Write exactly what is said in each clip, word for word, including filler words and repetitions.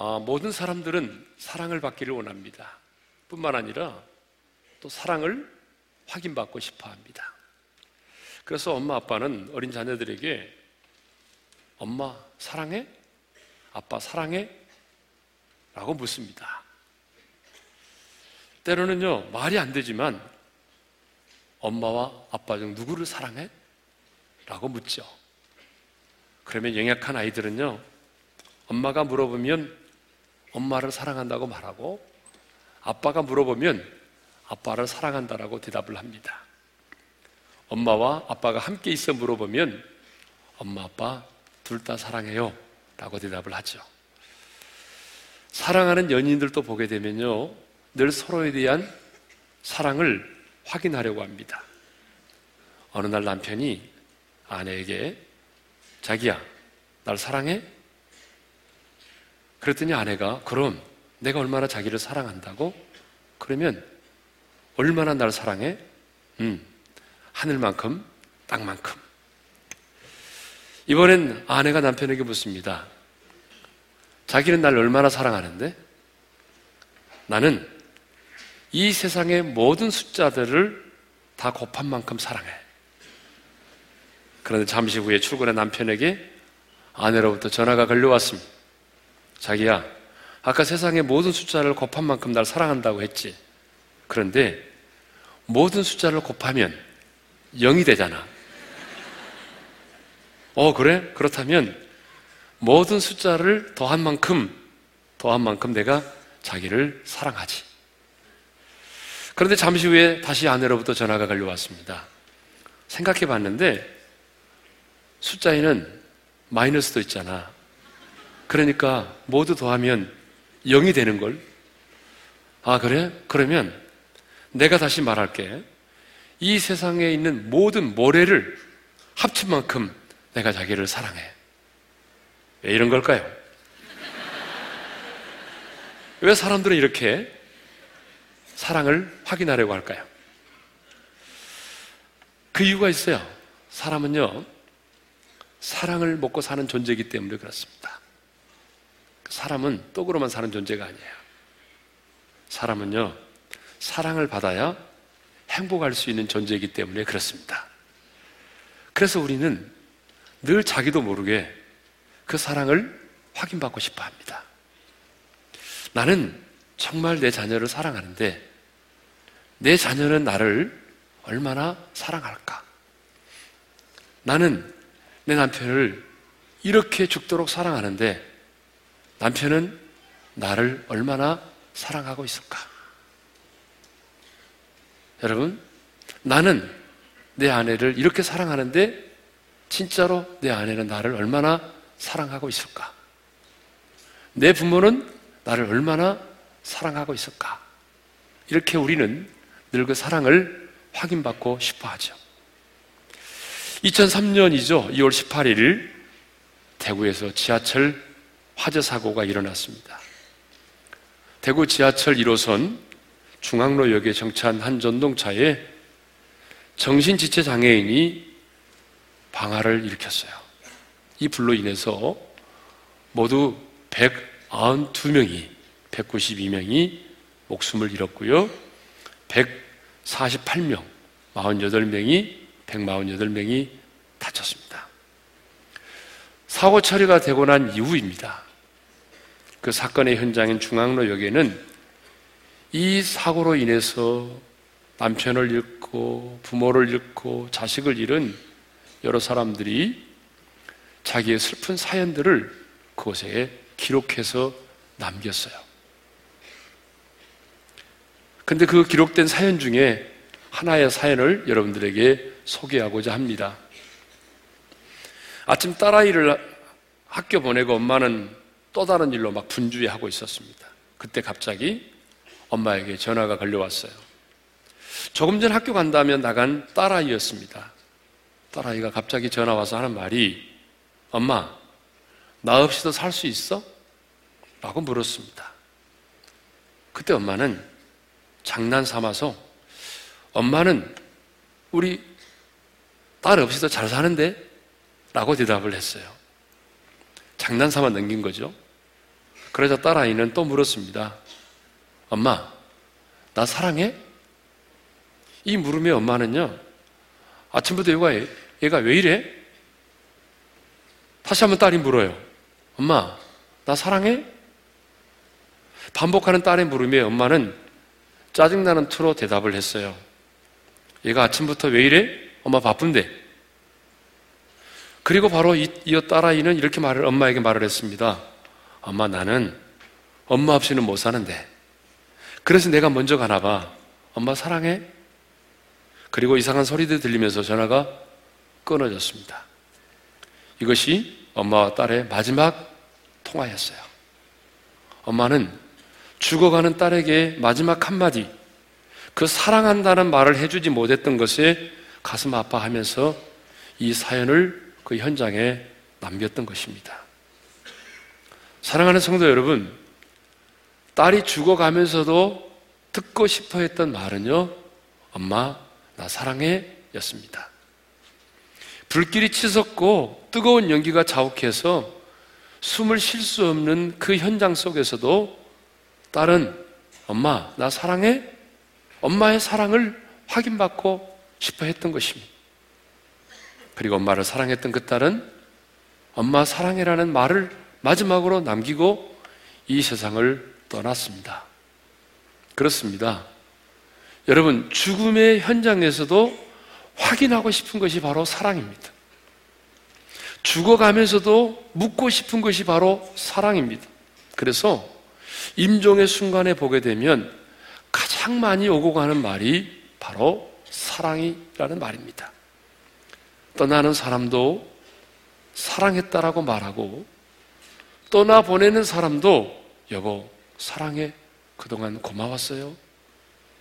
어, 모든 사람들은 사랑을 받기를 원합니다. 뿐만 아니라 또 사랑을 확인받고 싶어 합니다. 그래서 엄마 아빠는 어린 자녀들에게 엄마 사랑해? 아빠 사랑해? 라고 묻습니다. 때로는요 말이 안 되지만 엄마와 아빠 중 누구를 사랑해? 라고 묻죠. 그러면 영약한 아이들은요 엄마가 물어보면 엄마를 사랑한다고 말하고 아빠가 물어보면 아빠를 사랑한다라고 대답을 합니다. 엄마와 아빠가 함께 있어 물어보면 엄마 아빠 둘 다 사랑해요 라고 대답을 하죠. 사랑하는 연인들도 보게 되면요 늘 서로에 대한 사랑을 확인하려고 합니다. 어느 날 남편이 아내에게 자기야 날 사랑해? 그랬더니 아내가 그럼 내가 얼마나 자기를 사랑한다고? 그러면 얼마나 날 사랑해? 음, 하늘만큼 땅만큼. 이번엔 아내가 남편에게 묻습니다. 자기는 날 얼마나 사랑하는데? 나는 이 세상의 모든 숫자들을 다 곱한 만큼 사랑해. 그런데 잠시 후에 출근한 남편에게 아내로부터 전화가 걸려왔습니다. 자기야, 아까 세상의 모든 숫자를 곱한 만큼 날 사랑한다고 했지. 그런데 모든 숫자를 곱하면 영이 되잖아. 어, 그래? 그렇다면 모든 숫자를 더한 만큼, 더한 만큼 내가 자기를 사랑하지. 그런데 잠시 후에 다시 아내로부터 전화가 걸려왔습니다. 생각해 봤는데 숫자에는 마이너스도 있잖아. 그러니까 모두 더하면 영이 되는걸. 아 그래? 그러면 내가 다시 말할게. 이 세상에 있는 모든 모래를 합친 만큼 내가 자기를 사랑해. 왜 이런 걸까요? 왜 사람들은 이렇게 사랑을 확인하려고 할까요? 그 이유가 있어요. 사람은요 사랑을 먹고 사는 존재이기 때문에 그렇습니다. 사람은 떡으로만 사는 존재가 아니에요. 사람은요 사랑을 받아야 행복할 수 있는 존재이기 때문에 그렇습니다. 그래서 우리는 늘 자기도 모르게 그 사랑을 확인받고 싶어 합니다. 나는 정말 내 자녀를 사랑하는데 내 자녀는 나를 얼마나 사랑할까? 나는 내 남편을 이렇게 죽도록 사랑하는데 남편은 나를 얼마나 사랑하고 있을까? 여러분, 나는 내 아내를 이렇게 사랑하는데 진짜로 내 아내는 나를 얼마나 사랑하고 있을까? 내 부모는 나를 얼마나 사랑하고 있을까? 이렇게 우리는 늘 그 사랑을 확인받고 싶어 하죠. 이천삼 년이죠. 이월 십팔일 대구에서 지하철 화재 사고가 일어났습니다. 대구 지하철 일호선 중앙로역에 정차한 한 전동차에 정신지체 장애인이 방화를 일으켰어요. 이 불로 인해서 모두 백구십이 명이, 백구십이 명이 목숨을 잃었고요. 백사십팔 명, 사십팔 명이, 백사십팔 명이 다쳤습니다. 사고 처리가 되고 난 이후입니다. 그 사건의 현장인 중앙로역에는 이 사고로 인해서 남편을 잃고 부모를 잃고 자식을 잃은 여러 사람들이 자기의 슬픈 사연들을 그곳에 기록해서 남겼어요. 근데 그 기록된 사연 중에 하나의 사연을 여러분들에게 소개하고자 합니다. 아침 딸아이를 학교 보내고 엄마는 또 다른 일로 막 분주해하고 있었습니다. 그때 갑자기 엄마에게 전화가 걸려왔어요. 조금 전 학교 간다며 나간 딸아이였습니다. 딸아이가 갑자기 전화와서 하는 말이 엄마, 나 없이도 살 수 있어? 라고 물었습니다. 그때 엄마는 장난 삼아서 엄마는 우리 딸 없이도 잘 사는데? 라고 대답을 했어요. 장난 삼아 넘긴 거죠. 그러자 딸아이는 또 물었습니다. 엄마, 나 사랑해? 이 물음에 엄마는요, 아침부터 얘가, 얘가 왜 이래? 다시 한번 딸이 물어요. 엄마, 나 사랑해? 반복하는 딸의 물음에 엄마는 짜증나는 투로 대답을 했어요. 얘가 아침부터 왜 이래? 엄마 바쁜데. 그리고 바로 이어 딸아이는 이렇게 말을, 엄마에게 말을 했습니다. 엄마, 나는 엄마 없이는 못 사는데. 그래서 내가 먼저 가나 봐. 엄마 사랑해? 그리고 이상한 소리도 들리면서 전화가 끊어졌습니다. 이것이 엄마와 딸의 마지막 통화였어요. 엄마는 죽어가는 딸에게 마지막 한마디, 그 사랑한다는 말을 해주지 못했던 것에 가슴 아파하면서 이 사연을 그 현장에 남겼던 것입니다. 사랑하는 성도 여러분, 딸이 죽어가면서도 듣고 싶어 했던 말은요, 엄마, 나 사랑해 였습니다. 불길이 치솟고 뜨거운 연기가 자욱해서 숨을 쉴 수 없는 그 현장 속에서도 딸은 엄마, 나 사랑해? 엄마의 사랑을 확인받고 싶어 했던 것입니다. 그리고 엄마를 사랑했던 그 딸은 엄마 사랑해라는 말을 마지막으로 남기고 이 세상을 떠났습니다. 그렇습니다. 여러분, 죽음의 현장에서도 확인하고 싶은 것이 바로 사랑입니다. 죽어가면서도 묻고 싶은 것이 바로 사랑입니다. 그래서 임종의 순간에 보게 되면 가장 많이 오고 가는 말이 바로 사랑이라는 말입니다. 떠나는 사람도 사랑했다라고 말하고, 떠나보내는 사람도 여보 사랑해, 그동안 고마웠어요.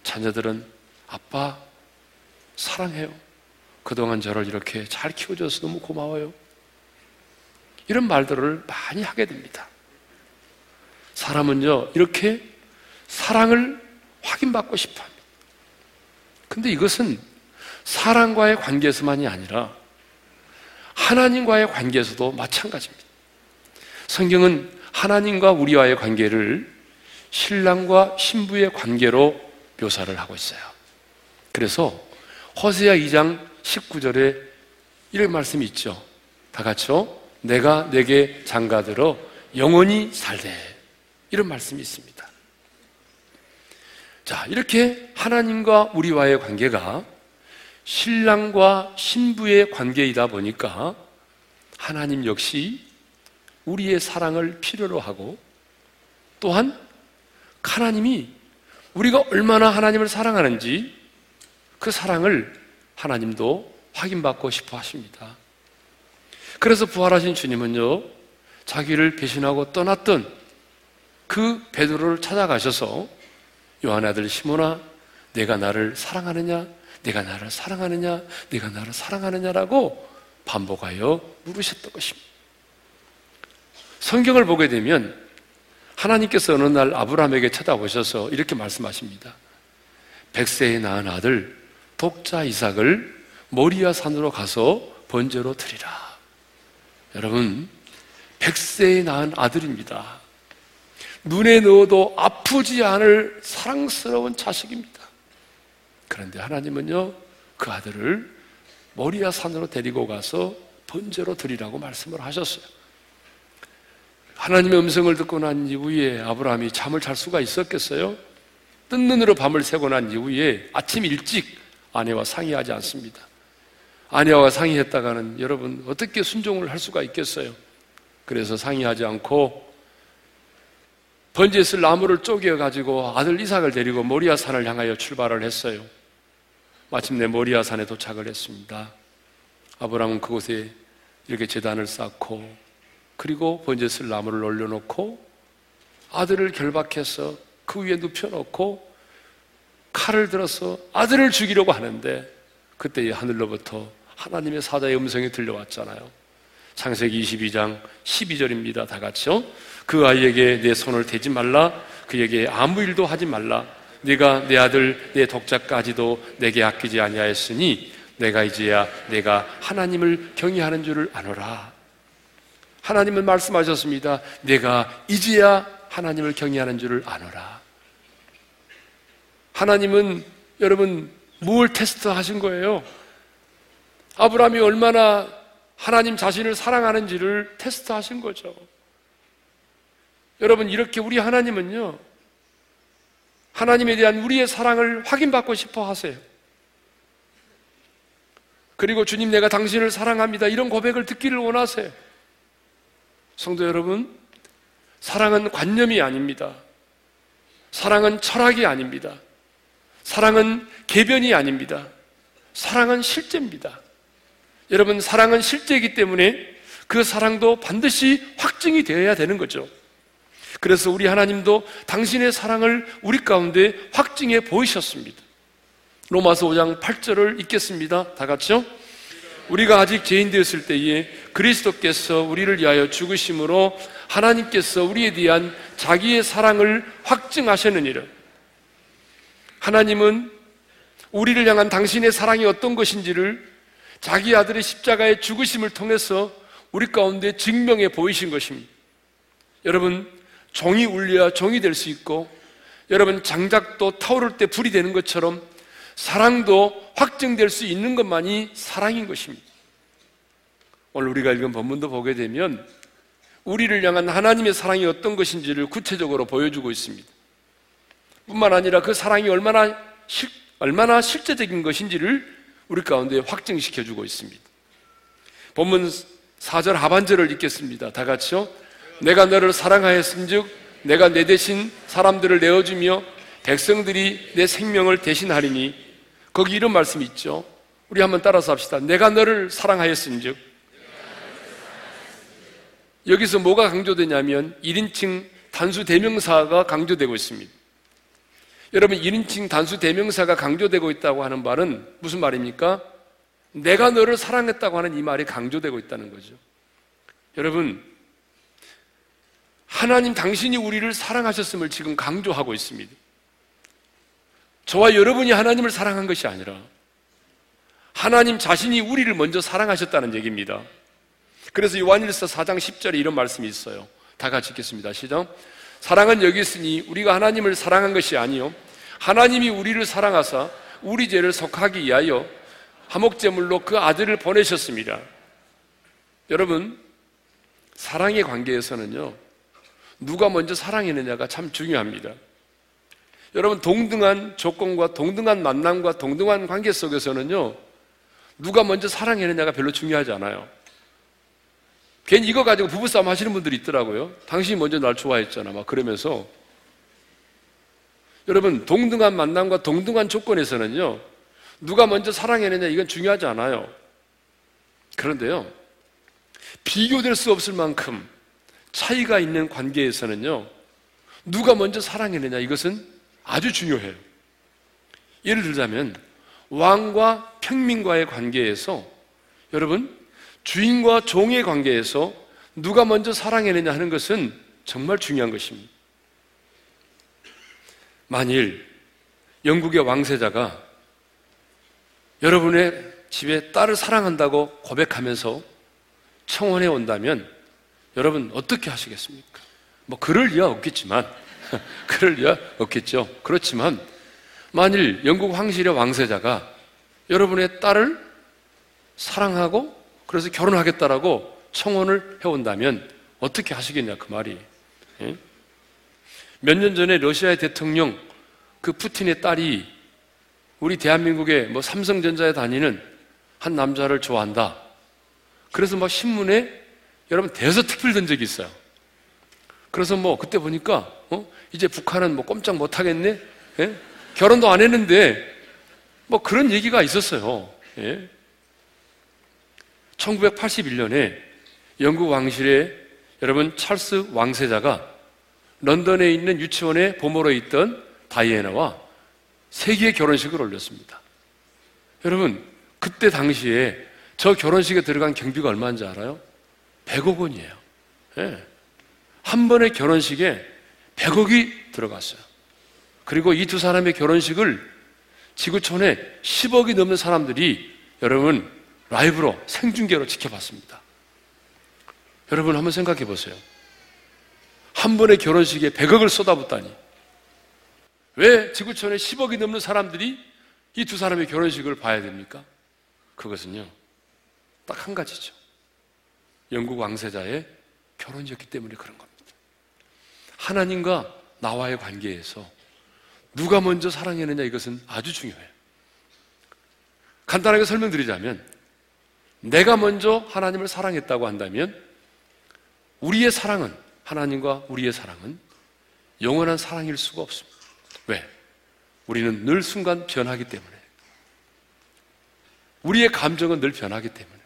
자녀들은 아빠 사랑해요, 그동안 저를 이렇게 잘 키워줘서 너무 고마워요. 이런 말들을 많이 하게 됩니다. 사람은요, 이렇게 사랑을 확인받고 싶어 합니다. 근데 이것은 사랑과의 관계에서만이 아니라 하나님과의 관계에서도 마찬가지입니다. 성경은 하나님과 우리와의 관계를 신랑과 신부의 관계로 묘사를 하고 있어요. 그래서 호세아 이 장 십구 절에 이런 말씀이 있죠. 다 같이요. 내가 내게 장가들어 영원히 살되, 이런 말씀이 있습니다. 자, 이렇게 하나님과 우리와의 관계가 신랑과 신부의 관계이다 보니까 하나님 역시 우리의 사랑을 필요로 하고, 또한 하나님이 우리가 얼마나 하나님을 사랑하는지 그 사랑을 하나님도 확인받고 싶어 하십니다. 그래서 부활하신 주님은요, 자기를 배신하고 떠났던 그 베드로를 찾아가셔서 요한의 아들 시몬아, 내가 나를 사랑하느냐? 내가 나를 사랑하느냐? 내가 나를 사랑하느냐라고 반복하여 물으셨던 것입니다. 성경을 보게 되면 하나님께서 어느 날 아브라함에게 찾아오셔서 이렇게 말씀하십니다. 백세에 낳은 아들 독자 이삭을 모리아 산으로 가서 번제로 드리라. 여러분, 백세에 낳은 아들입니다. 눈에 넣어도 아프지 않을 사랑스러운 자식입니다. 그런데 하나님은요, 그 아들을 모리아 산으로 데리고 가서 번제로 드리라고 말씀을 하셨어요. 하나님의 음성을 듣고 난 이후에 아브라함이 잠을 잘 수가 있었겠어요? 뜬 눈으로 밤을 새고 난 이후에 아침 일찍 아내와 상의하지 않습니다. 아내와 상의했다가는 여러분 어떻게 순종을 할 수가 있겠어요? 그래서 상의하지 않고 번제에 쓸 나무를 쪼개가지고 아들 이삭을 데리고 모리아 산을 향하여 출발을 했어요. 마침내 모리아 산에 도착을 했습니다. 아브라함은 그곳에 이렇게 제단을 쌓고, 그리고 번제에 쓸 나무를 올려놓고 아들을 결박해서 그 위에 눕혀놓고 칼을 들어서 아들을 죽이려고 하는데, 그때 하늘로부터 하나님의 사자의 음성이 들려왔잖아요. 창세기 이십이 장 십이 절입니다. 다 같이요. 그 아이에게 내 손을 대지 말라. 그에게 아무 일도 하지 말라. 네가 내 아들 내 독자까지도 내게 아끼지 아니하였으니 내가 이제야 내가 하나님을 경외하는 줄을 아노라. 하나님은 말씀하셨습니다. 내가 이제야 하나님을 경외하는 줄을 아노라. 하나님은 여러분 뭘 테스트하신 거예요? 아브라함이 얼마나 하나님 자신을 사랑하는지를 테스트하신 거죠. 여러분, 이렇게 우리 하나님은요, 하나님에 대한 우리의 사랑을 확인받고 싶어 하세요. 그리고 주님, 내가 당신을 사랑합니다, 이런 고백을 듣기를 원하세요. 성도 여러분, 사랑은 관념이 아닙니다. 사랑은 철학이 아닙니다. 사랑은 개변이 아닙니다. 사랑은 실제입니다. 여러분, 사랑은 실제이기 때문에 그 사랑도 반드시 확증이 되어야 되는 거죠. 그래서 우리 하나님도 당신의 사랑을 우리 가운데 확증해 보이셨습니다. 로마서 오 장 팔 절을 읽겠습니다. 다 같이요. 우리가 아직 죄인 되었을 때에 그리스도께서 우리를 위하여 죽으심으로 하나님께서 우리에 대한 자기의 사랑을 확증하셨느니라. 하나님은 우리를 향한 당신의 사랑이 어떤 것인지를 자기 아들의 십자가의 죽으심을 통해서 우리 가운데 증명해 보이신 것입니다. 여러분, 종이 울려야 종이 될 수 있고, 여러분, 장작도 타오를 때 불이 되는 것처럼 사랑도 확증될 수 있는 것만이 사랑인 것입니다. 오늘 우리가 읽은 본문도 보게 되면 우리를 향한 하나님의 사랑이 어떤 것인지를 구체적으로 보여주고 있습니다. 뿐만 아니라 그 사랑이 얼마나, 실, 얼마나 실제적인 것인지를 우리 가운데 확증시켜주고 있습니다. 본문 사 절 하반절을 읽겠습니다. 다 같이요. 내가 너를 사랑하였음즉 내가 내 대신 사람들을 내어주며 백성들이 내 생명을 대신하리니. 거기 이런 말씀이 있죠. 우리 한번 따라서 합시다. 내가 너를 사랑하였음즉. 여기서 뭐가 강조되냐면 일 인칭 단수 대명사가 강조되고 있습니다. 여러분, 일 인칭 단수 대명사가 강조되고 있다고 하는 말은 무슨 말입니까? 내가 너를 사랑했다고 하는 이 말이 강조되고 있다는 거죠. 여러분, 하나님 당신이 우리를 사랑하셨음을 지금 강조하고 있습니다. 저와 여러분이 하나님을 사랑한 것이 아니라 하나님 자신이 우리를 먼저 사랑하셨다는 얘기입니다. 그래서 요한일서 사 장 십 절에 이런 말씀이 있어요. 다 같이 읽겠습니다. 시작. 사랑은 여기 있으니 우리가 하나님을 사랑한 것이 아니요 하나님이 우리를 사랑하사 우리 죄를 속하기 위하여 화목제물로 그 아들을 보내셨습니다. 여러분, 사랑의 관계에서는요, 누가 먼저 사랑했느냐가 참 중요합니다. 여러분, 동등한 조건과 동등한 만남과 동등한 관계 속에서는요, 누가 먼저 사랑했느냐가 별로 중요하지 않아요. 괜히 이거 가지고 부부싸움 하시는 분들이 있더라고요. 당신이 먼저 날 좋아했잖아, 막 그러면서. 여러분, 동등한 만남과 동등한 조건에서는요, 누가 먼저 사랑했느냐, 이건 중요하지 않아요. 그런데요, 비교될 수 없을 만큼 차이가 있는 관계에서는요, 누가 먼저 사랑했느냐, 이것은 아주 중요해요. 예를 들자면 왕과 평민과의 관계에서, 여러분, 주인과 종의 관계에서 누가 먼저 사랑했느냐 하는 것은 정말 중요한 것입니다. 만일 영국의 왕세자가 여러분의 집에 딸을 사랑한다고 고백하면서 청혼해 온다면 여러분 어떻게 하시겠습니까? 뭐 그럴 리야 없겠지만 그럴 리야 없겠죠. 그렇지만 만일 영국 황실의 왕세자가 여러분의 딸을 사랑하고 그래서 결혼하겠다라고 청혼을 해온다면 어떻게 하시겠냐, 그 말이. 예? 몇 년 전에 러시아의 대통령 그 푸틴의 딸이 우리 대한민국의 뭐 삼성전자에 다니는 한 남자를 좋아한다. 그래서 막 신문에 여러분 대서특필 된 적이 있어요. 그래서 뭐 그때 보니까 어? 이제 북한은 뭐 꼼짝 못 하겠네. 예? 결혼도 안 했는데 뭐 그런 얘기가 있었어요. 예? 천구백팔십일 년에 영국 왕실의 여러분 찰스 왕세자가 런던에 있는 유치원에 보모로 있던 다이애나와 세기의 결혼식을 올렸습니다. 여러분, 그때 당시에 저 결혼식에 들어간 경비가 얼마인지 알아요? 백억 원이에요. 예. 한 번의 결혼식에 백억이 들어갔어요. 그리고 이 두 사람의 결혼식을 지구촌에 십억이 넘는 사람들이 여러분 라이브로 생중계로 지켜봤습니다. 여러분, 한번 생각해 보세요. 한 번의 결혼식에 백억을 쏟아붓다니. 왜 지구촌에 십억이 넘는 사람들이 이 두 사람의 결혼식을 봐야 됩니까? 그것은요, 딱 한 가지죠. 영국 왕세자의 결혼이었기 때문에 그런 겁니다. 하나님과 나와의 관계에서 누가 먼저 사랑했느냐, 이것은 아주 중요해요. 간단하게 설명드리자면, 내가 먼저 하나님을 사랑했다고 한다면 우리의 사랑은, 하나님과 우리의 사랑은 영원한 사랑일 수가 없습니다. 왜? 우리는 늘 순간 변하기 때문에, 우리의 감정은 늘 변하기 때문에,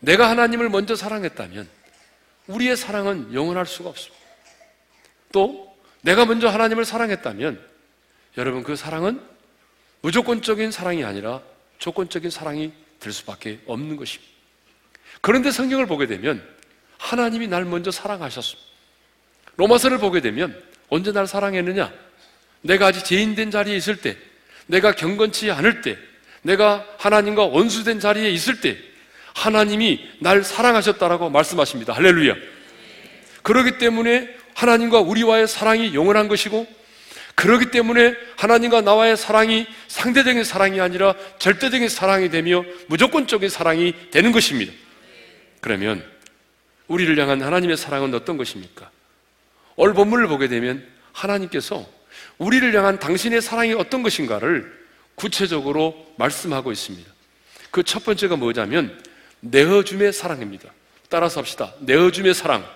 내가 하나님을 먼저 사랑했다면 우리의 사랑은 영원할 수가 없습니다. 또 내가 먼저 하나님을 사랑했다면 여러분, 그 사랑은 무조건적인 사랑이 아니라 조건적인 사랑이 될 수밖에 없는 것입니다. 그런데 성경을 보게 되면 하나님이 날 먼저 사랑하셨습니다. 로마서를 보게 되면 언제 날 사랑했느냐? 내가 아직 죄인된 자리에 있을 때, 내가 경건치 않을 때, 내가 하나님과 원수된 자리에 있을 때 하나님이 날 사랑하셨다라고 말씀하십니다. 할렐루야. 그렇기 때문에 하나님과 우리와의 사랑이 영원한 것이고, 그렇기 때문에 하나님과 나와의 사랑이 상대적인 사랑이 아니라 절대적인 사랑이 되며 무조건적인 사랑이 되는 것입니다. 그러면 우리를 향한 하나님의 사랑은 어떤 것입니까? 오늘 본문을 보게 되면 하나님께서 우리를 향한 당신의 사랑이 어떤 것인가를 구체적으로 말씀하고 있습니다. 그 첫 번째가 뭐냐면 내어줌의 사랑입니다. 따라서 합시다. 내어줌의 사랑.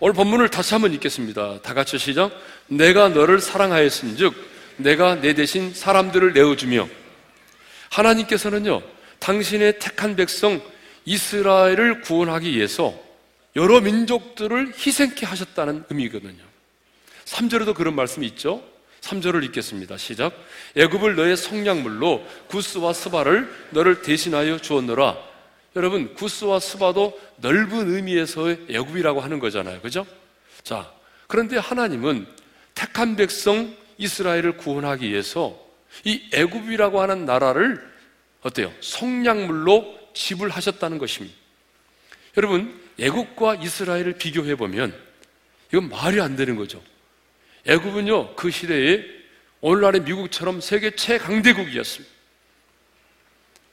오늘 본문을 다시 한번 읽겠습니다. 다 같이 시작. 내가 너를 사랑하였은 즉 내가 내 대신 사람들을 내어주며. 하나님께서는요, 당신의 택한 백성 이스라엘을 구원하기 위해서 여러 민족들을 희생케 하셨다는 의미거든요. 삼 절에도 그런 말씀이 있죠. 삼 절을 읽겠습니다. 시작. 애굽을 너의 성량물로 구스와 스바를 너를 대신하여 주었노라. 여러분, 구스와 스바도 넓은 의미에서의 애굽이라고 하는 거잖아요. 그죠? 자, 그런데 하나님은 택한 백성 이스라엘을 구원하기 위해서 이 애굽이라고 하는 나라를 어때요? 성량물로 지불하셨다는 것입니다. 여러분, 애굽과 이스라엘을 비교해 보면 이건 말이 안 되는 거죠. 애굽은요, 그 시대에 오늘날의 미국처럼 세계 최강대국이었습니다.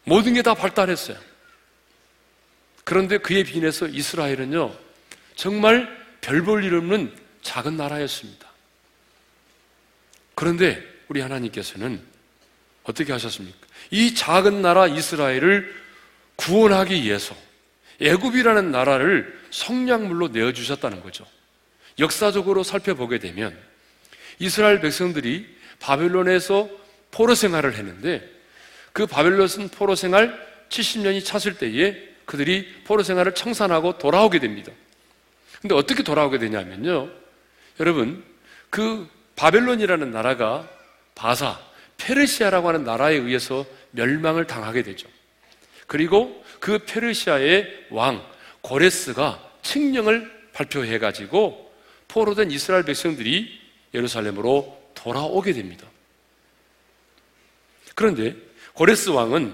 모든 게 다 발달했어요. 그런데 그에 비해서 이스라엘은요, 정말 별 볼 일 없는 작은 나라였습니다. 그런데 우리 하나님께서는 어떻게 하셨습니까? 이 작은 나라 이스라엘을 구원하기 위해서 애굽이라는 나라를 성량물로 내어주셨다는 거죠. 역사적으로 살펴보게 되면 이스라엘 백성들이 바벨론에서 포로 생활을 했는데, 그 바벨론은 포로 생활 칠십 년이 찼을 때에 그들이 포로 생활을 청산하고 돌아오게 됩니다. 그런데 어떻게 돌아오게 되냐면요, 여러분, 그 바벨론이라는 나라가 바사, 페르시아라고 하는 나라에 의해서 멸망을 당하게 되죠. 그리고 그 페르시아의 왕 고레스가 칙령을 발표해가지고 포로된 이스라엘 백성들이 예루살렘으로 돌아오게 됩니다. 그런데 고레스 왕은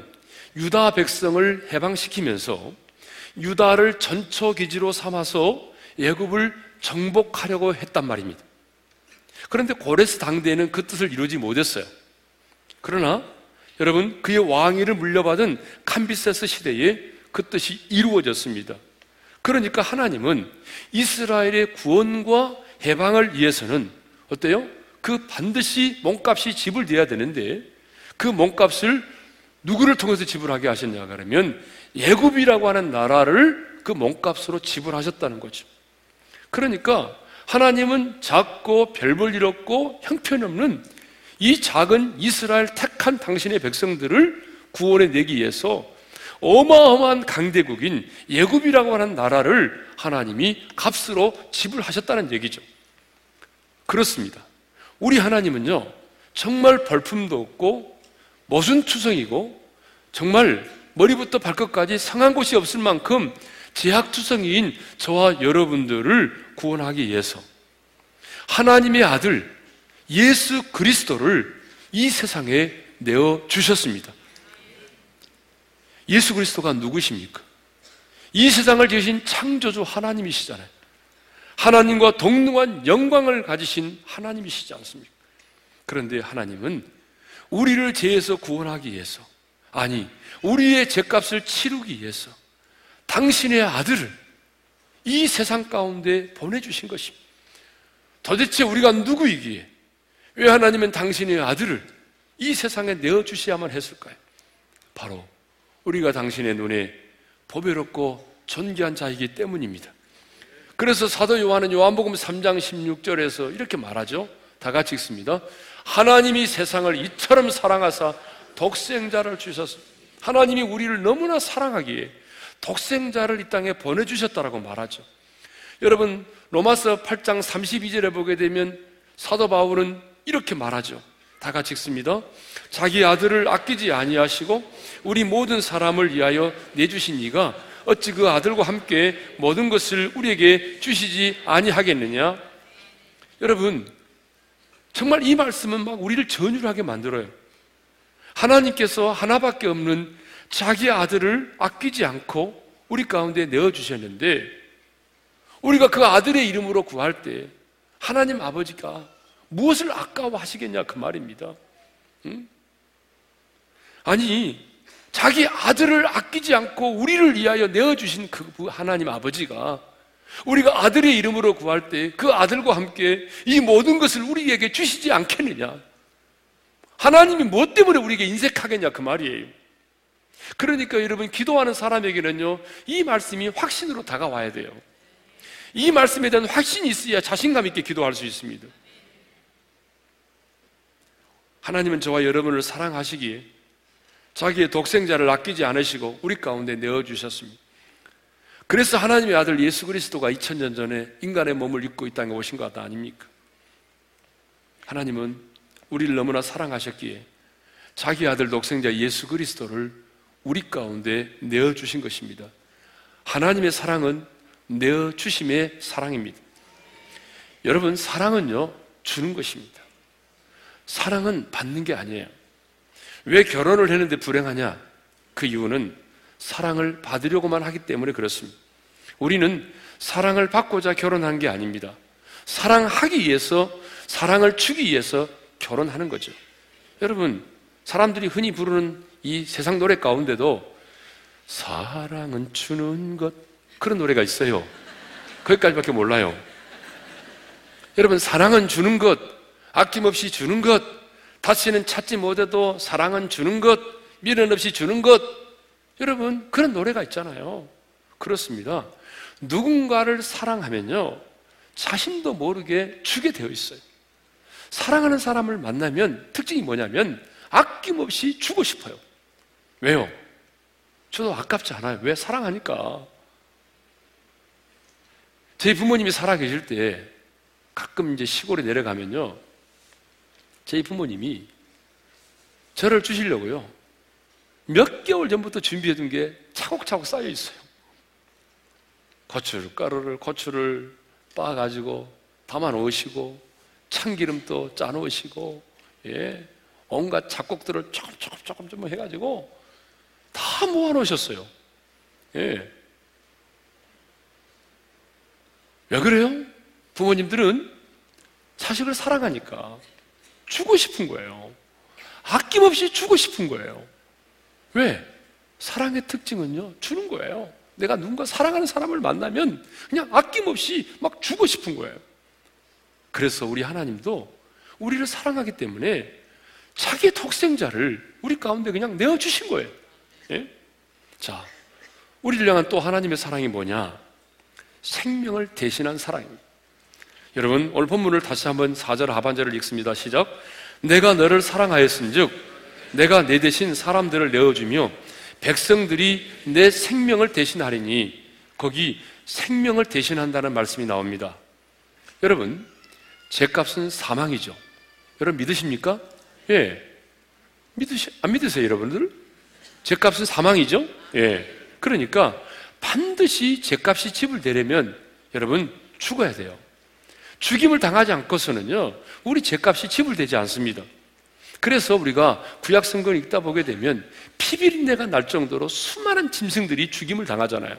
유다 백성을 해방시키면서 유다를 전초기지로 삼아서 애굽을 정복하려고 했단 말입니다. 그런데 고레스 당대에는 그 뜻을 이루지 못했어요. 그러나 여러분, 그의 왕위를 물려받은 캄비세스 시대에 그 뜻이 이루어졌습니다. 그러니까 하나님은 이스라엘의 구원과 해방을 위해서는 어때요? 그 반드시 몸값이 지불돼야 되는데, 그 몸값을 누구를 통해서 지불하게 하셨냐 그러면 애굽이라고 하는 나라를 그 몸값으로 지불하셨다는 거죠. 그러니까 하나님은 작고 별볼 일 없고 형편없는 이 작은 이스라엘 택한 당신의 백성들을 구원해 내기 위해서 어마어마한 강대국인 애굽이라고 하는 나라를 하나님이 값으로 지불하셨다는 얘기죠. 그렇습니다. 우리 하나님은요, 정말 벌품도 없고 모순투성이고 정말 머리부터 발끝까지 상한 곳이 없을 만큼 죄악투성이인 저와 여러분들을 구원하기 위해서 하나님의 아들 예수 그리스도를 이 세상에 내어주셨습니다. 예수 그리스도가 누구십니까? 이 세상을 지으신 창조주 하나님이시잖아요. 하나님과 동등한 영광을 가지신 하나님이시지 않습니까? 그런데 하나님은 우리를 죄에서 구원하기 위해서, 아니 우리의 죄값을 치르기 위해서 당신의 아들을 이 세상 가운데 보내주신 것입니다. 도대체 우리가 누구이기에 왜 하나님은 당신의 아들을 이 세상에 내어주셔야만 했을까요? 바로 우리가 당신의 눈에 보배롭고 존귀한 자이기 때문입니다. 그래서 사도 요한은 요한복음 삼 장 십육 절에서 이렇게 말하죠. 다 같이 읽습니다. 하나님이 세상을 이처럼 사랑하사 독생자를 주셨습니다. 하나님이 우리를 너무나 사랑하기에 독생자를 이 땅에 보내주셨다라고 말하죠. 여러분, 로마서 팔 장 삼십이 절에 보게 되면 사도 바울은 이렇게 말하죠. 다 같이 읽습니다. 자기 아들을 아끼지 아니하시고 우리 모든 사람을 위하여 내주신 이가 어찌 그 아들과 함께 모든 것을 우리에게 주시지 아니하겠느냐. 여러분, 정말 이 말씀은 막 우리를 전율하게 만들어요. 하나님께서 하나밖에 없는 자기 아들을 아끼지 않고 우리 가운데 내어주셨는데, 우리가 그 아들의 이름으로 구할 때 하나님 아버지가 무엇을 아까워하시겠냐 그 말입니다. 응? 아니, 자기 아들을 아끼지 않고 우리를 위하여 내어주신 그 하나님 아버지가 우리가 아들의 이름으로 구할 때 그 아들과 함께 이 모든 것을 우리에게 주시지 않겠느냐. 하나님이 무엇 때문에 우리에게 인색하겠냐 그 말이에요. 그러니까 여러분, 기도하는 사람에게는요, 이 말씀이 확신으로 다가와야 돼요. 이 말씀에 대한 확신이 있어야 자신감 있게 기도할 수 있습니다. 하나님은 저와 여러분을 사랑하시기에 자기의 독생자를 아끼지 않으시고 우리 가운데 내어주셨습니다. 그래서 하나님의 아들 예수 그리스도가 이천 년 전에 인간의 몸을 입고 이 땅에 오신 것 아닙니까? 하나님은 우리를 너무나 사랑하셨기에 자기 아들 독생자 예수 그리스도를 우리 가운데 내어주신 것입니다. 하나님의 사랑은 내어주심의 사랑입니다. 여러분, 사랑은요, 주는 것입니다. 사랑은 받는 게 아니에요. 왜 결혼을 했는데 불행하냐? 그 이유는 사랑을 받으려고만 하기 때문에 그렇습니다. 우리는 사랑을 받고자 결혼한 게 아닙니다. 사랑하기 위해서, 사랑을 주기 위해서 결혼하는 거죠. 여러분, 사람들이 흔히 부르는 이 세상 노래 가운데도 사랑은 주는 것, 그런 노래가 있어요. 거기까지밖에 몰라요. 여러분, 사랑은 주는 것, 아낌없이 주는 것, 다시는 찾지 못해도 사랑은 주는 것, 미련 없이 주는 것. 여러분, 그런 노래가 있잖아요. 그렇습니다. 누군가를 사랑하면요, 자신도 모르게 주게 되어 있어요. 사랑하는 사람을 만나면 특징이 뭐냐면 아낌없이 주고 싶어요. 왜요? 저도 아깝지 않아요. 왜? 사랑하니까. 저희 부모님이 살아 계실 때 가끔 이제 시골에 내려가면요, 저희 부모님이 저를 주시려고요, 몇 개월 전부터 준비해둔 게 차곡차곡 쌓여 있어요. 고춧가루를, 고추를 빻아가지고 담아 놓으시고, 참기름도 짜 놓으시고, 예, 온갖 작곡들을 조금 조금 조금 좀 해가지고 다 모아 놓으셨어요. 예. 왜 그래요? 부모님들은 자식을 사랑하니까 주고 싶은 거예요. 아낌없이 주고 싶은 거예요. 왜? 사랑의 특징은요, 주는 거예요. 내가 누군가 사랑하는 사람을 만나면 그냥 아낌없이 막 주고 싶은 거예요. 그래서 우리 하나님도 우리를 사랑하기 때문에 자기의 독생자를 우리 가운데 그냥 내어주신 거예요. 예? 자, 우리를 향한 또 하나님의 사랑이 뭐냐? 생명을 대신한 사랑입니다. 여러분, 오늘 본문을 다시 한번 사 절 하반절을 읽습니다. 시작. 내가 너를 사랑하였은즉 내가 내 대신 사람들을 내어주며 백성들이 내 생명을 대신하리니, 거기 생명을 대신한다는 말씀이 나옵니다. 여러분, 죄값은 사망이죠. 여러분 믿으십니까? 예. 믿으시, 안 믿으세요, 여러분들? 죄값은 사망이죠? 예. 그러니까 반드시 죄값이 지불되려면 여러분 죽어야 돼요. 죽임을 당하지 않고서는요, 우리 죄값이 지불되지 않습니다. 그래서 우리가 구약 성경을 읽다 보게 되면 피비린내가 날 정도로 수많은 짐승들이 죽임을 당하잖아요.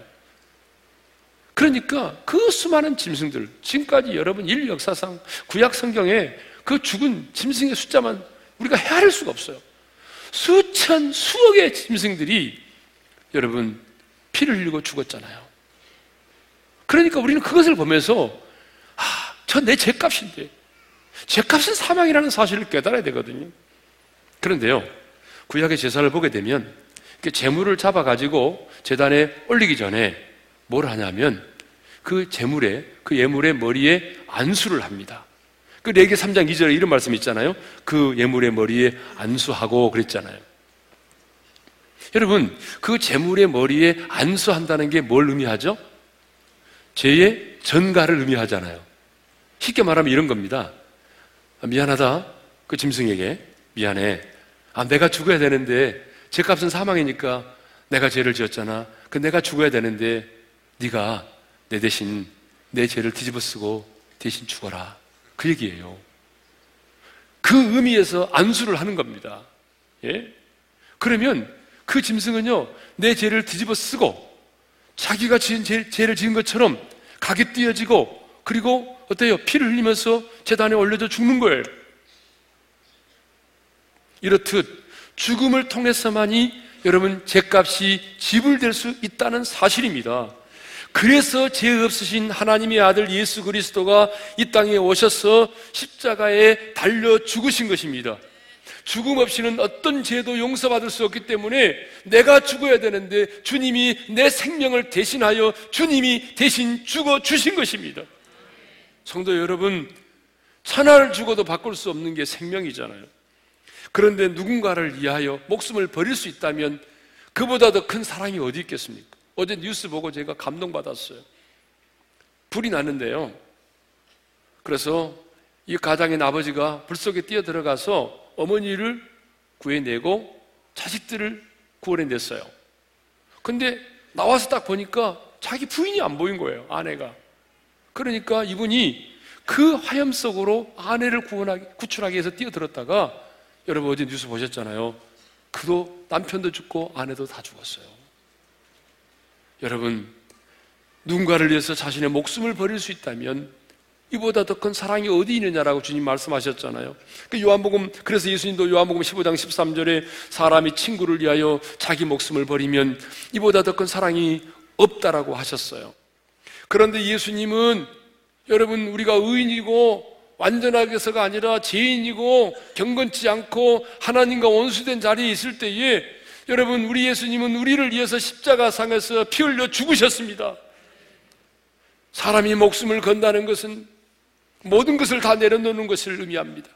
그러니까 그 수많은 짐승들, 지금까지 여러분 인류 역사상 구약 성경에 그 죽은 짐승의 숫자만 우리가 헤아릴 수가 없어요. 수천, 수억의 짐승들이 여러분 피를 흘리고 죽었잖아요. 그러니까 우리는 그것을 보면서 아, 저 내 죄값인데, 죄값은 사망이라는 사실을 깨달아야 되거든요. 그런데요, 구약의 제사를 보게 되면 재물을 잡아가지고 제단에 올리기 전에 뭘 하냐면 그 재물에, 그 예물의 머리에 안수를 합니다. 그 레위기 삼 장 이 절에 이런 말씀이 있잖아요. 그 예물의 머리에 안수하고 그랬잖아요. 여러분, 그 재물의 머리에 안수한다는 게 뭘 의미하죠? 죄의 전가를 의미하잖아요. 쉽게 말하면 이런 겁니다. 아, 미안하다, 그 짐승에게. 미안해. 아, 내가 죽어야 되는데, 죄값은 사망이니까 내가 죄를 지었잖아. 그 내가 죽어야 되는데 네가 내 대신 내 죄를 뒤집어 쓰고 대신 죽어라. 그 얘기예요. 그 의미에서 안수를 하는 겁니다. 예? 그러면 그 짐승은요, 내 죄를 뒤집어 쓰고 자기가 지은 죄, 죄를 지은 것처럼 각이 띄어지고, 그리고 어때요? 피를 흘리면서 제단에 올려져 죽는 거예요. 이렇듯 죽음을 통해서만이 여러분 죄값이 지불될 수 있다는 사실입니다. 그래서 죄 없으신 하나님의 아들 예수 그리스도가 이 땅에 오셔서 십자가에 달려 죽으신 것입니다. 죽음 없이는 어떤 죄도 용서받을 수 없기 때문에 내가 죽어야 되는데 주님이 내 생명을 대신하여 주님이 대신 죽어 주신 것입니다. 성도 여러분, 천하를 죽어도 바꿀 수 없는 게 생명이잖아요. 그런데 누군가를 위하여 목숨을 버릴 수 있다면 그보다 더 큰 사랑이 어디 있겠습니까? 어제 뉴스 보고 제가 감동받았어요. 불이 났는데요, 그래서 이 가장인 아버지가 불 속에 뛰어들어가서 어머니를 구해내고 자식들을 구원해냈어요. 근데 나와서 딱 보니까 자기 부인이 안 보인 거예요, 아내가. 그러니까 이분이 그 화염 속으로 아내를 구원하기, 구출하기 위해서 뛰어들었다가, 여러분 어제 뉴스 보셨잖아요. 그도, 남편도 죽고 아내도 다 죽었어요. 여러분, 누군가를 위해서 자신의 목숨을 버릴 수 있다면 이보다 더 큰 사랑이 어디 있느냐라고 주님 말씀하셨잖아요. 그 요한복음, 그래서 예수님도 요한복음 십오 장 십삼 절에 사람이 친구를 위하여 자기 목숨을 버리면 이보다 더 큰 사랑이 없다라고 하셨어요. 그런데 예수님은 여러분 우리가 의인이고 완전하게서가 아니라 죄인이고 경건치 않고 하나님과 원수된 자리에 있을 때에 여러분 우리 예수님은 우리를 위해서 십자가상에서 피 흘려 죽으셨습니다. 사람이 목숨을 건다는 것은 모든 것을 다 내려놓는 것을 의미합니다.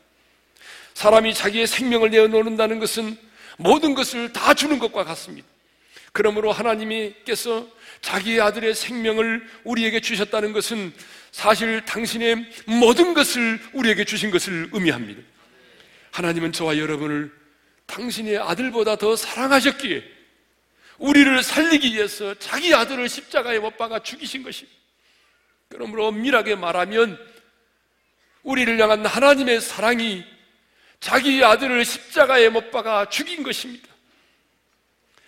사람이 자기의 생명을 내어놓는다는 것은 모든 것을 다 주는 것과 같습니다. 그러므로 하나님께서 자기의 아들의 생명을 우리에게 주셨다는 것은 사실 당신의 모든 것을 우리에게 주신 것을 의미합니다. 하나님은 저와 여러분을 당신의 아들보다 더 사랑하셨기에 우리를 살리기 위해서 자기 아들을 십자가에 못 박아 죽이신 것입니다. 그러므로 엄밀하게 말하면 우리를 향한 하나님의 사랑이 자기 아들을 십자가에 못 박아 죽인 것입니다.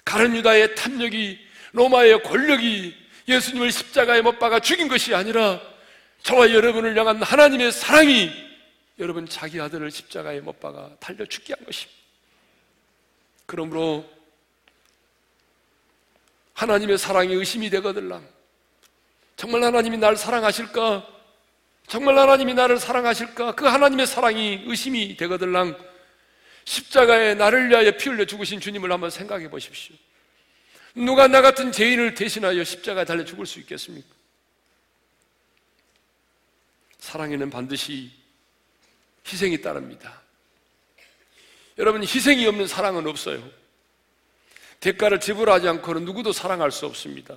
가룟 유다의 탐욕이, 로마의 권력이 예수님을 십자가에 못 박아 죽인 것이 아니라 저와 여러분을 향한 하나님의 사랑이 여러분 자기 아들을 십자가에 못 박아 달려 죽게 한 것입니다. 그러므로 하나님의 사랑이 의심이 되거들랑, 정말 하나님이 나를 사랑하실까? 정말 하나님이 나를 사랑하실까? 그 하나님의 사랑이 의심이 되거들랑 십자가에 나를 위하여 피 흘려 죽으신 주님을 한번 생각해 보십시오. 누가 나 같은 죄인을 대신하여 십자가에 달려 죽을 수 있겠습니까? 사랑에는 반드시 희생이 따릅니다. 여러분, 희생이 없는 사랑은 없어요. 대가를 지불하지 않고는 누구도 사랑할 수 없습니다.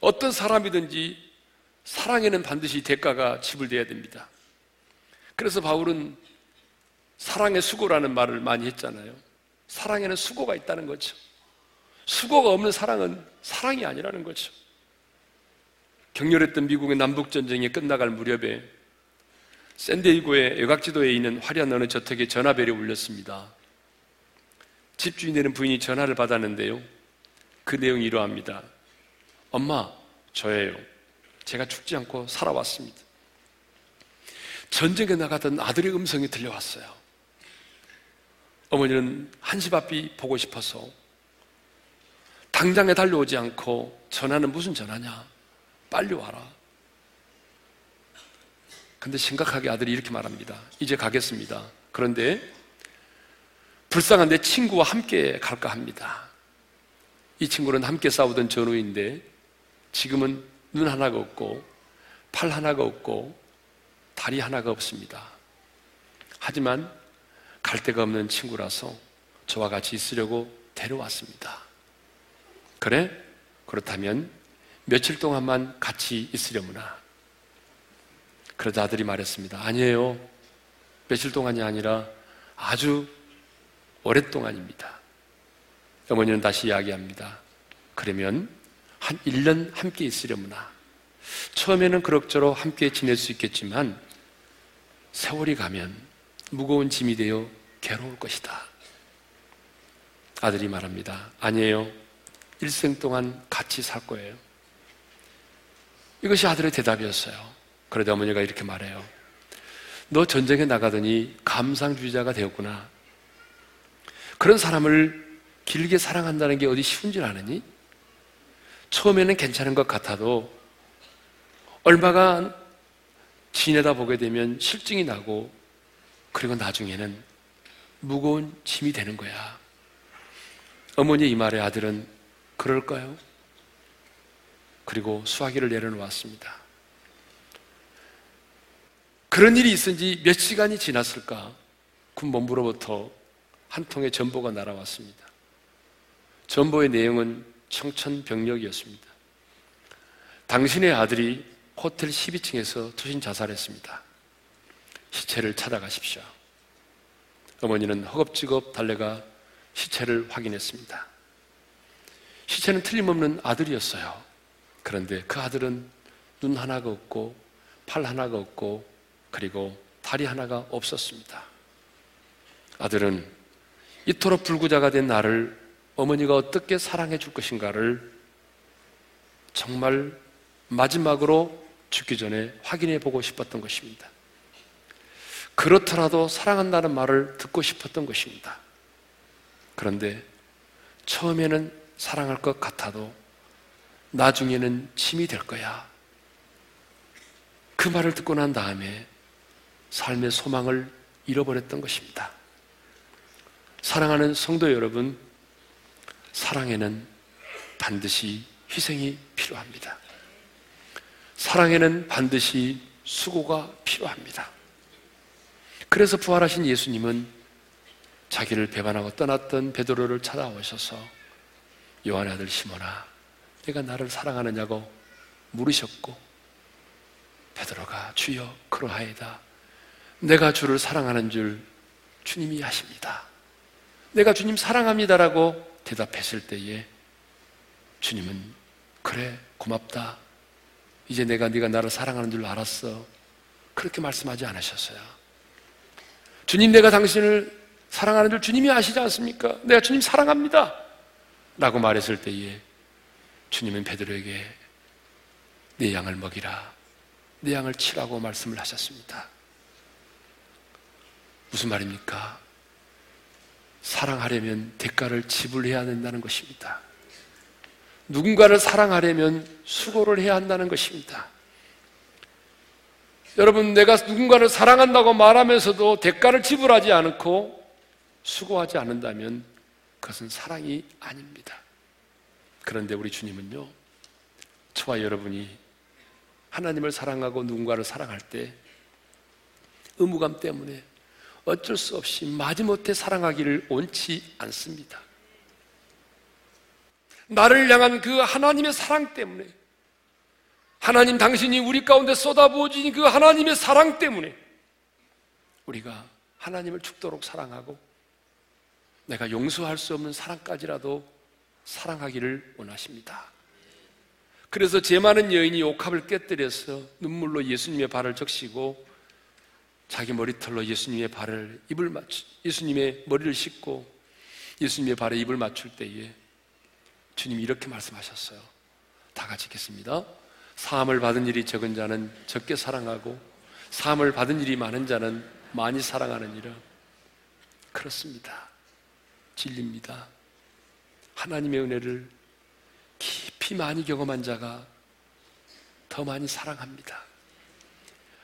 어떤 사람이든지 사랑에는 반드시 대가가 지불돼야 됩니다. 그래서 바울은 사랑의 수고라는 말을 많이 했잖아요. 사랑에는 수고가 있다는 거죠. 수고가 없는 사랑은 사랑이 아니라는 거죠. 격렬했던 미국의 남북전쟁이 끝나갈 무렵에 샌디에이고의 외곽지도에 있는 화려한 어느 저택에 전화벨이 울렸습니다. 집주인 되는 부인이 전화를 받았는데요, 그 내용이 이러합니다. 엄마, 저예요. 제가 죽지 않고 살아왔습니다. 전쟁에 나가던 아들의 음성이 들려왔어요. 어머니는 한시 바삐 보고 싶어서 당장에 달려오지 않고, 전화는 무슨 전화냐, 빨리 와라. 근데 심각하게 아들이 이렇게 말합니다. 이제 가겠습니다. 그런데 불쌍한 내 친구와 함께 갈까 합니다. 이 친구는 함께 싸우던 전우인데 지금은 눈 하나가 없고 팔 하나가 없고 다리 하나가 없습니다. 하지만 갈 데가 없는 친구라서 저와 같이 있으려고 데려왔습니다. 그래? 그렇다면 며칠 동안만 같이 있으려무나? 그러자 아들이 말했습니다. 아니에요. 며칠 동안이 아니라 아주 오랫동안입니다. 어머니는 다시 이야기합니다. 그러면 한 일 년 함께 있으려무나? 처음에는 그럭저럭 함께 지낼 수 있겠지만 세월이 가면 무거운 짐이 되어 괴로울 것이다. 아들이 말합니다. 아니에요. 일생 동안 같이 살 거예요. 이것이 아들의 대답이었어요. 그러다 어머니가 이렇게 말해요. 너 전쟁에 나가더니 감상주의자가 되었구나. 그런 사람을 길게 사랑한다는 게 어디 쉬운 줄 아느니? 처음에는 괜찮은 것 같아도 얼마간 지내다 보게 되면 실증이 나고, 그리고 나중에는 무거운 짐이 되는 거야. 어머니의 이 말에 아들은 그럴까요? 그리고 수화기를 내려놓았습니다. 그런 일이 있은 지 몇 시간이 지났을까? 군본부로부터 한 통의 전보가 날아왔습니다. 전보의 내용은 청천벽력이었습니다. 당신의 아들이 호텔 십이 층에서 투신 자살했습니다. 시체를 찾아가십시오. 어머니는 허겁지겁 달려가 시체를 확인했습니다. 시체는 틀림없는 아들이었어요. 그런데 그 아들은 눈 하나가 없고 팔 하나가 없고 그리고 다리 하나가 없었습니다. 아들은 이토록 불구자가 된 나를 어머니가 어떻게 사랑해 줄 것인가를 정말 마지막으로 죽기 전에 확인해 보고 싶었던 것입니다. 그렇더라도 사랑한다는 말을 듣고 싶었던 것입니다. 그런데 처음에는 사랑할 것 같아도 나중에는 짐이 될 거야. 그 말을 듣고 난 다음에 삶의 소망을 잃어버렸던 것입니다. 사랑하는 성도 여러분, 사랑에는 반드시 희생이 필요합니다. 사랑에는 반드시 수고가 필요합니다. 그래서 부활하신 예수님은 자기를 배반하고 떠났던 베드로를 찾아오셔서 요한의 아들 시몬아, 내가 나를 사랑하느냐고 물으셨고, 베드로가 주여 그러하이다, 내가 주를 사랑하는 줄 주님이 아십니다, 내가 주님 사랑합니다라고 대답했을 때에 주님은 그래 고맙다, 이제 내가 네가 나를 사랑하는 줄 알았어, 그렇게 말씀하지 않으셨어요. 주님, 내가 당신을 사랑하는 줄 주님이 아시지 않습니까? 내가 주님 사랑합니다 라고 말했을 때에 주님은 베드로에게 내 양을 먹이라, 내 양을 치라고 말씀을 하셨습니다. 무슨 말입니까? 사랑하려면 대가를 지불해야 된다는 것입니다. 누군가를 사랑하려면 수고를 해야 한다는 것입니다. 여러분, 내가 누군가를 사랑한다고 말하면서도 대가를 지불하지 않고 수고하지 않는다면 그것은 사랑이 아닙니다. 그런데 우리 주님은요, 저와 여러분이 하나님을 사랑하고 누군가를 사랑할 때 의무감 때문에 어쩔 수 없이 마지못해 사랑하기를 원치 않습니다. 나를 향한 그 하나님의 사랑 때문에, 하나님 당신이 우리 가운데 쏟아부어주신 그 하나님의 사랑 때문에 우리가 하나님을 죽도록 사랑하고 내가 용서할 수 없는 사랑까지라도 사랑하기를 원하십니다. 그래서 죄 많은 여인이 옥합을 깨뜨려서 눈물로 예수님의 발을 적시고 자기 머리털로 예수님의 발을 입을 맞추, 예수님의 머리를 씻고 예수님의 발에 입을 맞출 때에 주님이 이렇게 말씀하셨어요. 다 같이 읽겠습니다. 사함을 받은 일이 적은 자는 적게 사랑하고 사함을 받은 일이 많은 자는 많이 사랑하느니라. 그렇습니다. 진리입니다. 하나님의 은혜를 깊이 많이 경험한 자가 더 많이 사랑합니다.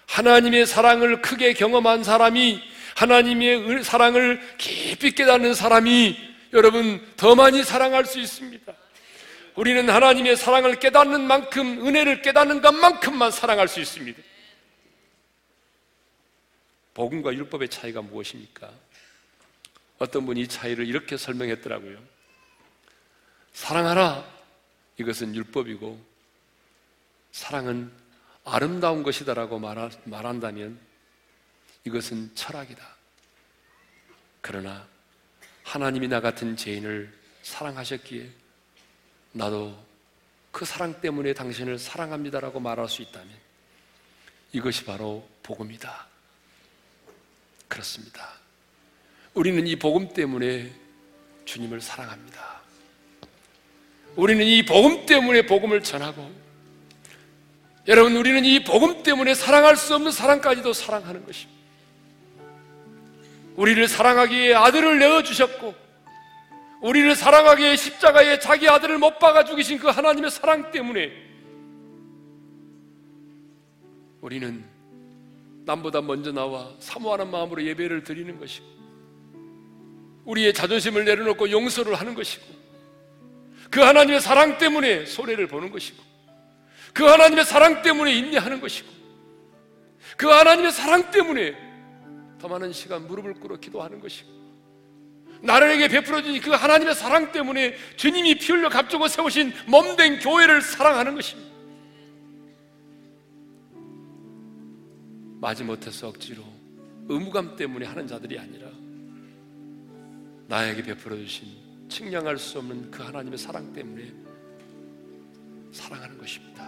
하나님의 사랑을 크게 경험한 사람이, 하나님의 사랑을 깊이 깨닫는 사람이 여러분 더 많이 사랑할 수 있습니다. 우리는 하나님의 사랑을 깨닫는 만큼, 은혜를 깨닫는 것만큼만 사랑할 수 있습니다. 복음과 율법의 차이가 무엇입니까? 어떤 분이 이 차이를 이렇게 설명했더라고요. 사랑하라, 이것은 율법이고 사랑은 아름다운 것이다라고 말하, 말한다면 이것은 철학이다. 그러나 하나님이 나 같은 죄인을 사랑하셨기에 나도 그 사랑 때문에 당신을 사랑합니다라고 말할 수 있다면 이것이 바로 복음이다. 그렇습니다. 우리는 이 복음 때문에 주님을 사랑합니다. 우리는 이 복음 때문에 복음을 전하고, 여러분 우리는 이 복음 때문에 사랑할 수 없는 사랑까지도 사랑하는 것입니다. 우리를 사랑하기에 아들을 내어주셨고, 우리를 사랑하기에 십자가에 자기 아들을 못 박아 죽이신 그 하나님의 사랑 때문에 우리는 남보다 먼저 나와 사모하는 마음으로 예배를 드리는 것이고, 우리의 자존심을 내려놓고 용서를 하는 것이고, 그 하나님의 사랑 때문에 손해를 보는 것이고, 그 하나님의 사랑 때문에 인내하는 것이고, 그 하나님의 사랑 때문에 더 많은 시간 무릎을 꿇어 기도하는 것이고, 나를에게 베풀어주신 그 하나님의 사랑 때문에 주님이 피 흘려 값주고 세우신 몸된 교회를 사랑하는 것입니다. 마지못해서 억지로 의무감 때문에 하는 자들이 아니라 나에게 베풀어주신 측량할 수 없는 그 하나님의 사랑 때문에 사랑하는 것입니다.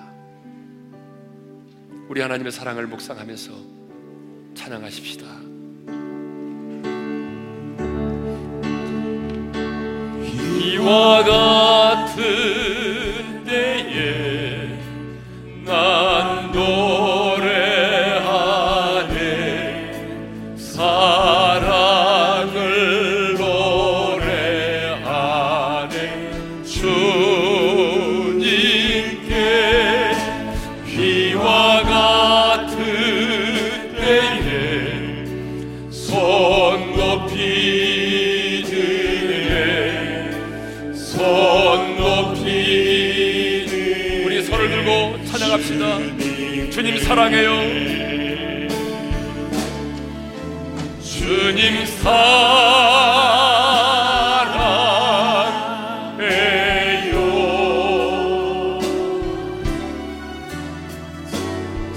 우리 하나님의 사랑을 묵상하면서 찬양하십시다. 이와 같은 때에 난 노래 주님 사랑해요. 주님 사랑해요.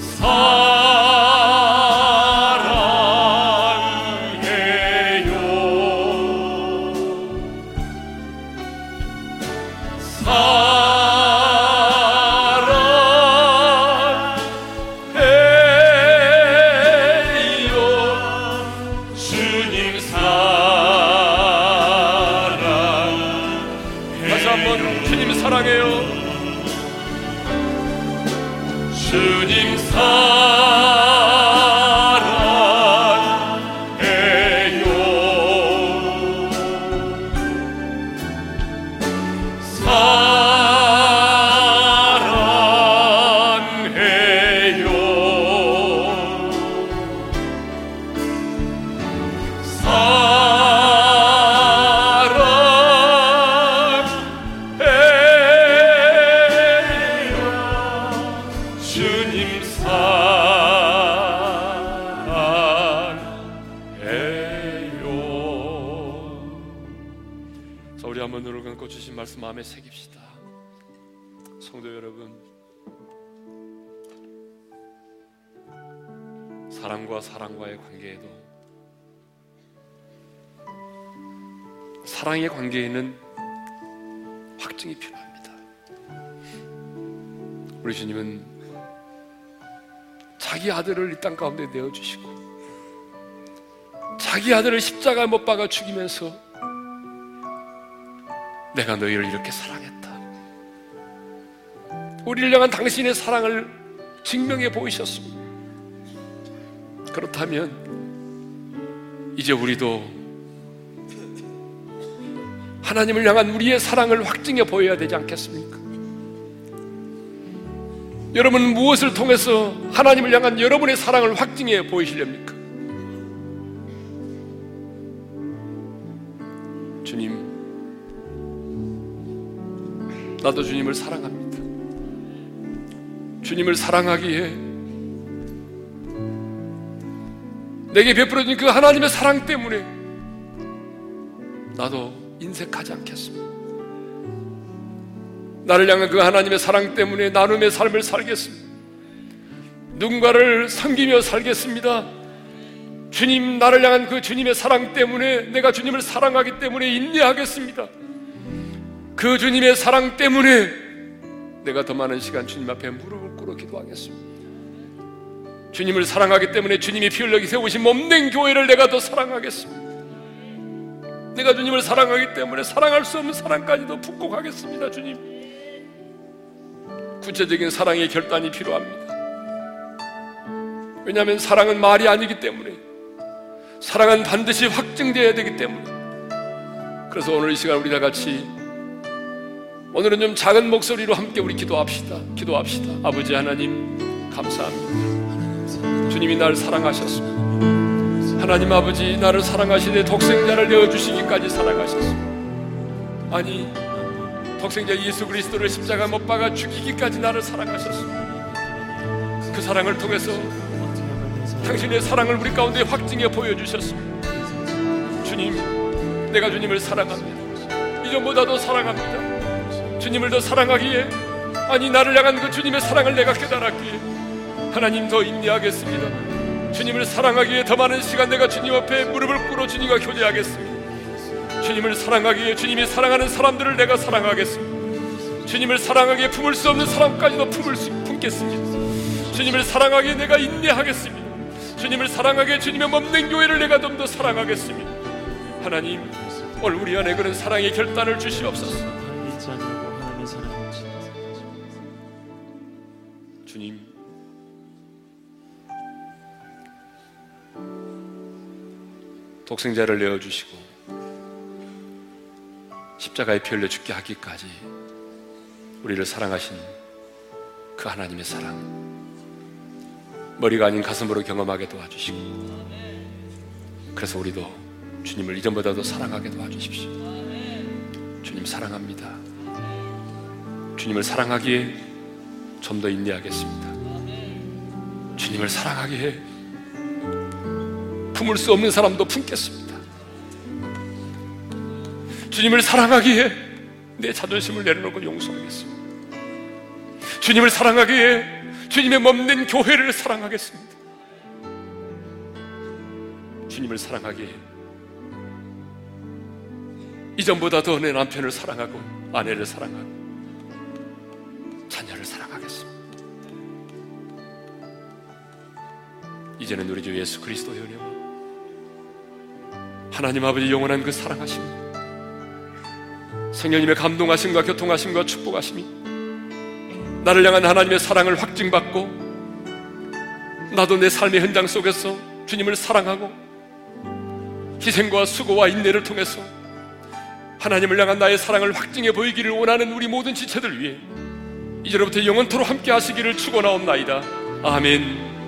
사랑해요. 사랑해요. 새깁시다. 성도 여러분, 사랑과 사랑과의 관계에도, 사랑의 관계에는 확증이 필요합니다. 우리 주님은 자기 아들을 이 땅 가운데 내어주시고, 자기 아들을 십자가에 못 박아 죽이면서 내가 너희를 이렇게 사랑했다, 우리를 향한 당신의 사랑을 증명해 보이셨습니다. 그렇다면 이제 우리도 하나님을 향한 우리의 사랑을 확증해 보여야 되지 않겠습니까? 여러분은 무엇을 통해서 하나님을 향한 여러분의 사랑을 확증해 보이시렵니까? 주님, 나도 주님을 사랑합니다. 주님을 사랑하기에 내게 베풀어진 그 하나님의 사랑 때문에 나도 인색하지 않겠습니다. 나를 향한 그 하나님의 사랑 때문에 나눔의 삶을 살겠습니다. 누군가를 섬기며 살겠습니다. 주님, 나를 향한 그 주님의 사랑 때문에 내가 주님을 사랑하기 때문에 인내하겠습니다. 그 주님의 사랑 때문에 내가 더 많은 시간 주님 앞에 무릎을 꿇어 기도하겠습니다. 주님을 사랑하기 때문에 주님이 피 흘려 세우신 몸된 교회를 내가 더 사랑하겠습니다. 내가 주님을 사랑하기 때문에 사랑할 수 없는 사랑까지도 부탁하겠습니다. 주님, 구체적인 사랑의 결단이 필요합니다. 왜냐하면 사랑은 말이 아니기 때문에, 사랑은 반드시 확증되어야 되기 때문에. 그래서 오늘 이 시간 우리 다 같이 오늘은 좀 작은 목소리로 함께 우리 기도합시다. 기도합시다. 아버지 하나님, 감사합니다. 주님이 나를 사랑하셨습니다. 하나님 아버지, 나를 사랑하시되 독생자를 내어주시기까지 사랑하셨습니다. 아니, 독생자 예수 그리스도를 십자가 못 박아 죽이기까지 나를 사랑하셨습니다. 그 사랑을 통해서 당신의 사랑을 우리 가운데 확증해 보여주셨습니다. 주님, 내가 주님을 사랑합니다. 이전보다 더 사랑합니다. 주님을 더 사랑하기에, 아니 나를 향한 그 주님의 사랑을 내가 깨달았기에 하나님 더 인내하겠습니다. 주님을 사랑하기에 더 많은 시간 내가 주님 앞에 무릎을 꿇어 주님과 교제하겠습니다. 주님을 사랑하기에 주님이 사랑하는 사람들을 내가 사랑하겠습니다. 주님을 사랑하기에 품을 수 없는 사람까지도 품을 수, 품겠습니다. 주님을 사랑하기에 내가 인내하겠습니다. 주님을 사랑하기에 주님의 몸된 교회를 내가 좀 더 사랑하겠습니다. 하나님, 오늘 우리 안에 그런 사랑의 결단을 주시옵소서. 주님, 독생자를 내어주시고 십자가에 피 흘려 죽게 하기까지 우리를 사랑하신 그 하나님의 사랑, 머리가 아닌 가슴으로 경험하게 도와주시고, 그래서 우리도 주님을 이전보다 더 사랑하게 도와주십시오. 주님 사랑합니다. 주님을 사랑하기에 좀 더 인내하겠습니다. 주님을 사랑하기에 품을 수 없는 사람도 품겠습니다. 주님을 사랑하기에 내 자존심을 내려놓고 용서하겠습니다. 주님을 사랑하기에 주님의 몸된 교회를 사랑하겠습니다. 주님을 사랑하기에 이전보다 더 내 남편을 사랑하고 아내를 사랑하고 자녀를 사랑하겠습니다. 이제는 우리 주 예수 그리스도의 은혜와 하나님 아버지 영원한 그 사랑하심, 성령님의 감동하심과 교통하심과 축복하심이 나를 향한 하나님의 사랑을 확증받고, 나도 내 삶의 현장 속에서 주님을 사랑하고 희생과 수고와 인내를 통해서 하나님을 향한 나의 사랑을 확증해 보이기를 원하는 우리 모든 지체들 위해 이제로부터 영원토록 함께 하시기를 축원하옵나이다. 아멘.